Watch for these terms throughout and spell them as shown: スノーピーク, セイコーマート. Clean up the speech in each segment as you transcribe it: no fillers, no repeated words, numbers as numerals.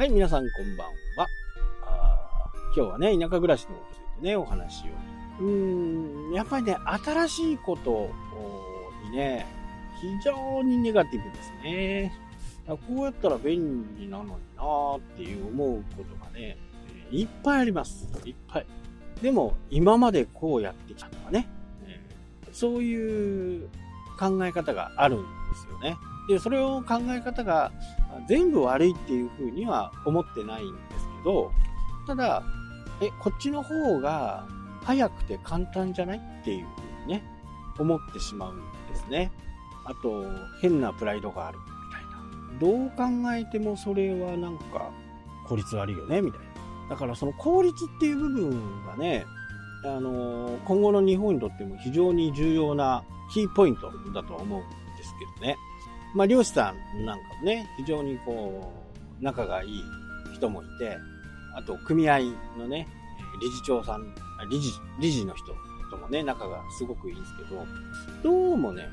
はい、皆さんこんばんは。今日はね、田舎暮らしのことについてね、お話を。やっぱりね、新しいことにね、非常にネガティブですね。こうやったら便利なのになーっていう思うことがね、いっぱいあります。いっぱい。でも、今までこうやってきたとかね、そういう考え方があるんですよね。で、それを考え方が全部悪いっていうふうには思ってないんですけど、ただ、こっちの方が早くて簡単じゃないっていうふうにね、思ってしまうんですね。あと、変なプライドがあるみたいな。どう考えてもそれはなんか効率悪いよねみたいな。だからその効率っていう部分がね、今後の日本にとっても非常に重要なキーポイントだと思うんですけどね。まあ漁師さんなんかもね、非常にこう仲がいい人もいて、あと組合のね理事長さん、理事の人ともね仲がすごくいいんですけど、どうもね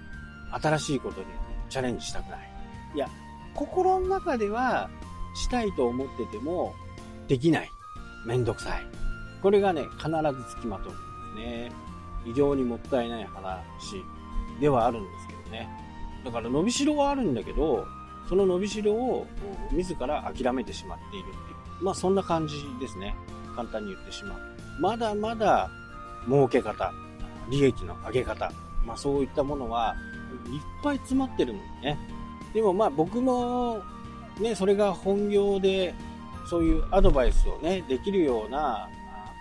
新しいことに、ね、チャレンジしたくない。いや、心の中ではしたいと思っててもできない。めんどくさい。これがね必ずつきまとうんですね。非常にもったいない話ではあるんですけどね。だから伸びしろはあるんだけど、その伸びしろを自ら諦めてしまっているっていう、まあそんな感じですね。簡単に言ってしまう。まだまだ儲け方、利益の上げ方、まあそういったものはいっぱい詰まってるもんね。でもまあ僕もね、それが本業でそういうアドバイスをねできるような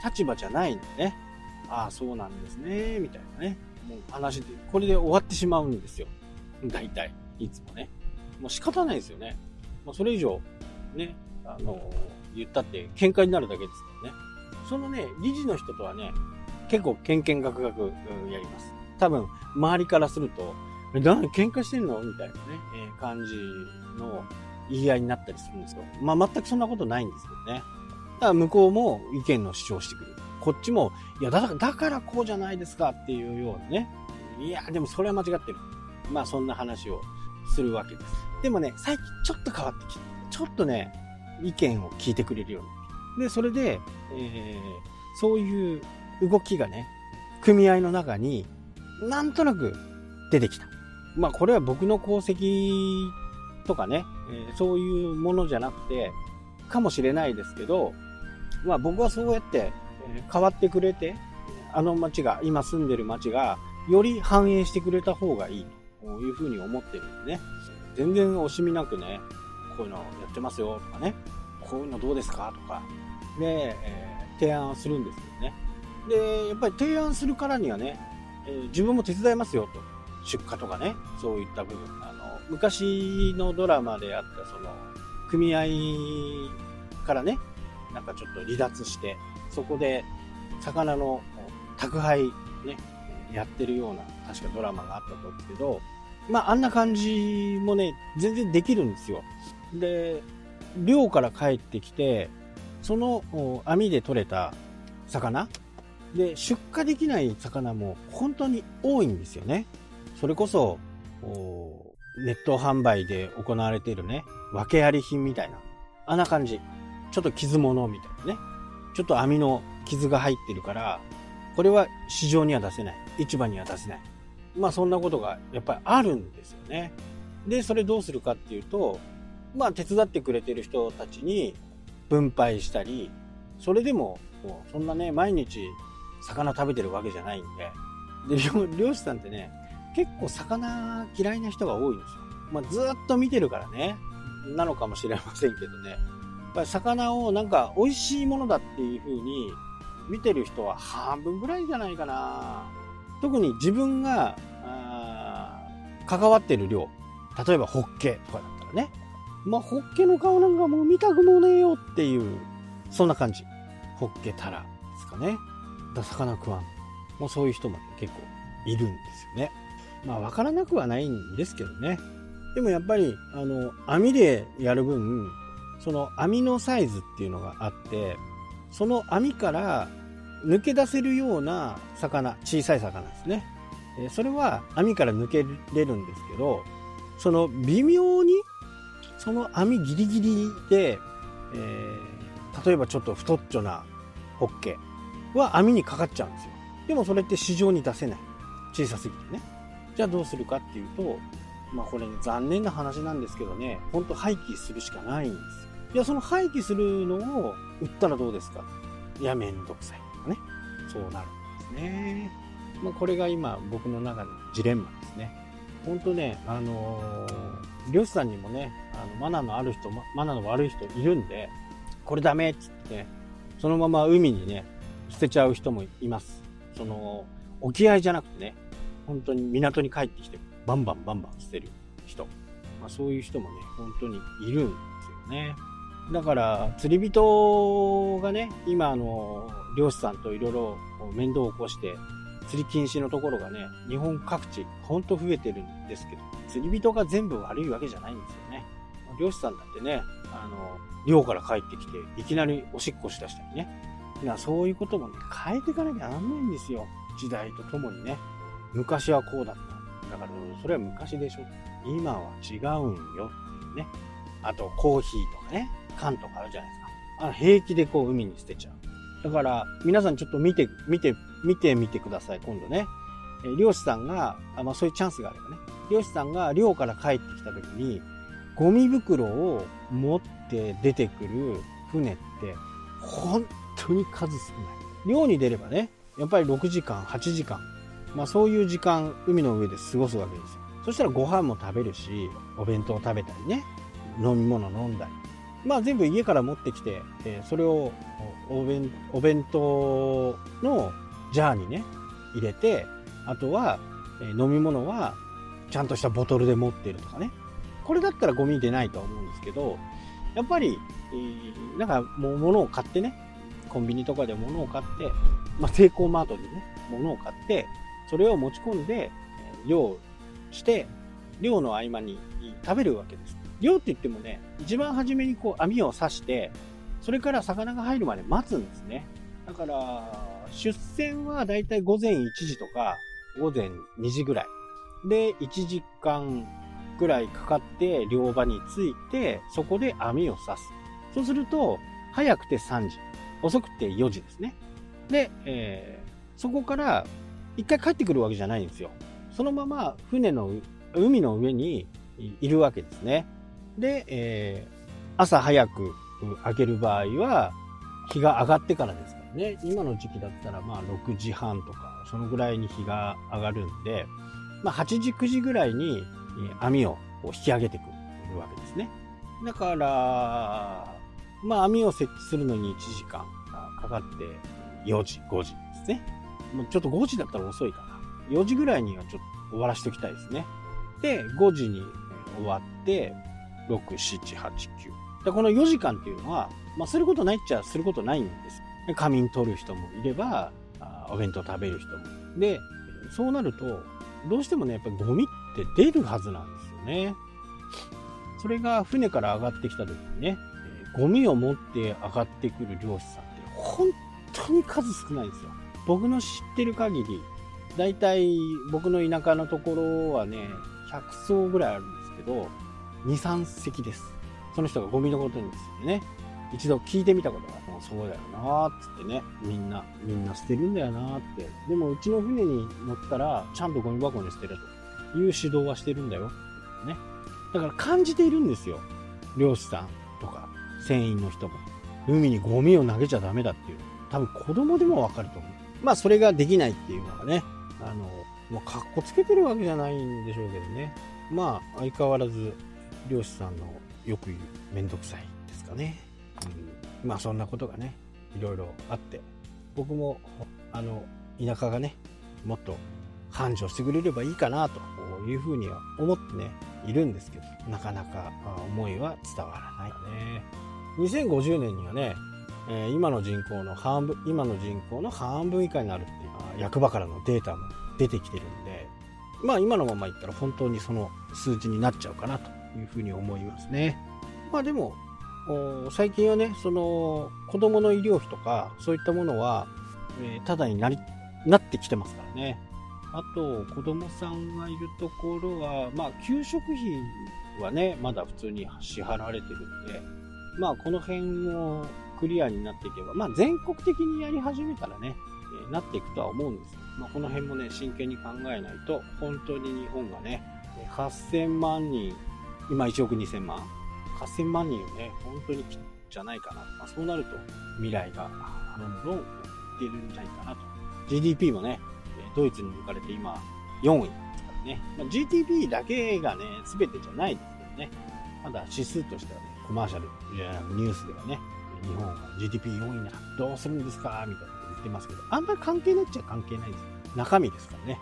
立場じゃないんでね。ああそうなんですねみたいなね、もう話でこれで終わってしまうんですよ。大体いつもね、もう仕方ないですよね。まあ、それ以上ね言ったって喧嘩になるだけですからね。そのね理事の人とはね結構ケンケンガクガクやります。多分周りからすると何喧嘩してんのみたいなね、感じの言い合いになったりするんですよ。まあ全くそんなことないんですけどね。だから向こうも意見の主張してくる。こっちもいやだからこうじゃないですかっていうようなね。いやでもそれは間違ってる。まあそんな話をするわけです。でもね、最近ちょっと変わってきて、ちょっとね、意見を聞いてくれるように。で、それで、そういう動きがね、組合の中になんとなく出てきた。まあこれは僕の功績とかね、そういうものじゃなくて、かもしれないですけど、まあ僕はそうやって変わってくれて、あの町が、今住んでる町が、より反映してくれた方がいい。こういうふうに思ってるんでね。全然惜しみなくね、こういうのやってますよとかね、こういうのどうですかとかで、提案をするんですけどね。で、やっぱり提案するからにはね、自分も手伝いますよと、出荷とかね、そういった部分、昔のドラマであったその組合からね、なんかちょっと離脱して、そこで魚の宅配ね。やってるような確かドラマがあったと思うんですけど、まああんな感じもね全然できるんですよ。で、漁から帰ってきてその網で取れた魚で出荷できない魚も本当に多いんですよね。それこそネット販売で行われているね訳あり品みたいな、あんな感じ、ちょっと傷物みたいなね、ちょっと網の傷が入ってるからこれは市場には出せない、市場には出せない、まあそんなことがやっぱりあるんですよね。でそれどうするかっていうと、まあ手伝ってくれてる人たちに分配したり、それでもそんなね毎日魚食べてるわけじゃないんで、で漁師さんってね結構魚嫌いな人が多いんですよ。まあずっと見てるからねなのかもしれませんけどね、やっぱり魚をなんか美味しいものだっていう風に見てる人は半分ぐらいじゃないかな。特に自分が関わってる漁、例えばホッケとかだったらね、まあホッケの顔なんかもう見たくもねえよっていう、そんな感じ。ホッケタラですかね、だ魚食わん、もうそういう人も結構いるんですよね。まあ分からなくはないんですけどね。でもやっぱり網でやる分、その網のサイズっていうのがあって、その網から抜け出せるような魚、小さい魚ですね、それは網から抜けれるんですけど、その微妙にその網ギリギリで例えばちょっと太っちょなホッケは網にかかっちゃうんですよ。でもそれって市場に出せない、小さすぎてね。じゃあどうするかっていうと、まあこれね、残念な話なんですけどね、ほんと廃棄するしかないんです。いや、その廃棄するのを売ったらどうですか。いや、めんどくさいとかね、そうなるんですね。まあ、これが今僕の中のジレンマですね。ほんとね、漁師さんにもね、マナーのある人、マナーの悪い人いるんで、これダメって言ってそのまま海にね捨てちゃう人もいます。その沖合じゃなくてね、本当に港に帰ってきてバンバンバンバン捨てる人、まあ、そういう人もね本当にいるんですよね。だから釣り人がね、今漁師さんといろいろ面倒を起こして釣り禁止のところがね、日本各地本当増えてるんですけど、釣り人が全部悪いわけじゃないんですよね。漁師さんだってね、漁から帰ってきていきなりおしっこしだしたりね、そういうこともね変えていかなきゃなんないんですよ、時代とともにね。昔はこうだった、だからそれは昔でしょ、今は違うんよっていうね。あとコーヒーとかね、缶とかあるじゃないですか。平気でこう海に捨てちゃう。だから皆さんちょっと見てください。今度ね、漁師さんがまあそういうチャンスがあればね、漁師さんが漁から帰ってきた時にゴミ袋を持って出てくる船って本当に数少ない。漁に出ればね、やっぱり6時間8時間、まあ、そういう時間海の上で過ごすわけですよ。そしたらご飯も食べるし、お弁当食べたりね、飲み物飲んだり、まあ全部家から持ってきて、それをお弁当のジャーにね入れて、あとは飲み物はちゃんとしたボトルで持ってるとかね。これだったらゴミ出ないと思うんですけど、やっぱりなんかもう物を買ってね、コンビニとかで物を買って、まあセイコーマートでね物を買って。それを持ち込んで漁して漁の合間に食べるわけです。漁って言ってもね、一番初めにこう網を刺して、それから魚が入るまで待つんですね。だから出船はだいたい午前1時とか午前2時ぐらいで1時間ぐらいかかって漁場に着いて、そこで網を刺す。そうすると早くて3時、遅くて4時ですね。で、そこから一回帰ってくるわけじゃないんですよ。そのまま船の海の上にいるわけですね。で、朝早く開ける場合は日が上がってからですからね。今の時期だったらまあ6時半とかそのぐらいに日が上がるんで、まあ8時9時ぐらいに網を引き上げてくるわけですね。だからまあ網を設置するのに1時間かかって4時5時ですね。ちょっと5時だったら遅いかな。4時ぐらいにはちょっと終わらしておきたいですね。で、5時に終わって6、7、8、9で、この4時間っていうのは、まあ、することないっちゃすることないんです。仮眠取る人もいれば、お弁当食べる人も。で、そうなるとどうしてもね、やっぱりゴミって出るはずなんですよね。それが船から上がってきた時にね、ゴミを持って上がってくる漁師さんって本当に数少ないんですよ。僕の知ってる限り、だいたい僕の田舎のところはね、100艘ぐらいあるんですけど、2、3隻です。その人がゴミのことについてね、一度聞いてみたことが、もうそうだよなーっつってね、みんな捨てるんだよなーって。でもうちの船に乗ったら、ちゃんとゴミ箱に捨てるという指導はしてるんだよってね。だから感じているんですよ。漁師さんとか船員の人も。海にゴミを投げちゃダメだっていう。多分子供でもわかると思う。まあそれができないっていうのがね、もうかっこつけてるわけじゃないんでしょうけどね。まあ相変わらず漁師さんのよく言うめんどくさいですかね、うん、まあそんなことがねいろいろあって、僕も田舎がねもっと繁盛してくれればいいかなというふうには思ってねいるんですけど、なかなか思いは伝わらないね。2050年にはね、今の人口の半分以下になるっていう役場からのデータも出てきてるんで、まあ今のままいったら本当にその数字になっちゃうかなというふうに思いますね。まあでも最近はね、その子供の医療費とかそういったものは、ただになってきてますからね。あと子供さんがいるところはまあ給食費はねまだ普通に支払われてるんで、まあこの辺もクリアになっていけば、まあ全国的にやり始めたらね、なっていくとは思うんですけど、まあ、この辺もね真剣に考えないと、本当に日本がね8000万人今1億2000万8000万人をね本当に切っじゃないかな、まあ、そうなると未来がどんどん出るんじゃないかなと。 GDP もねドイツに抜かれて今4位ですからね、まあ、GDP だけがね全てじゃないですけどね、まだ指数としてはねコマーシャルじゃなくニュースではね日本は GDP4 位などうするんですかみたいなこと言ってますけど、あんま関係ないっちゃ関係ないですよ。中身ですからね。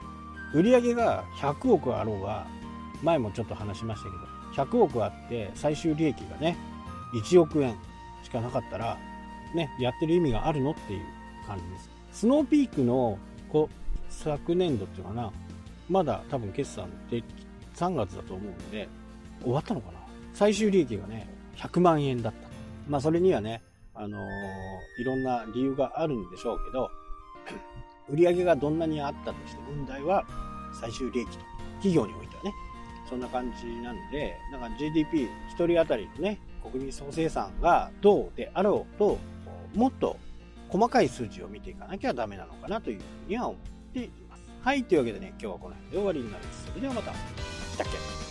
売り上げが100億あろうが、前もちょっと話しましたけど100億あって最終利益がね1億円しかなかったらねやってる意味があるのっていう感じです。スノーピークの昨年度っていうかな、まだ多分決算で3月だと思うので終わったのかな、最終利益がね100万円だった。まあそれにはねいろんな理由があるんでしょうけど、売り上げがどんなにあったとして問題は最終利益と、企業においてはねそんな感じなんで、だから GDP1 人当たりのね国民総生産がどうであろうと、もっと細かい数字を見ていかなきゃダメなのかなというふうには思っています。はい、というわけでね今日はこの辺で終わりになります。それではまた。したっけ。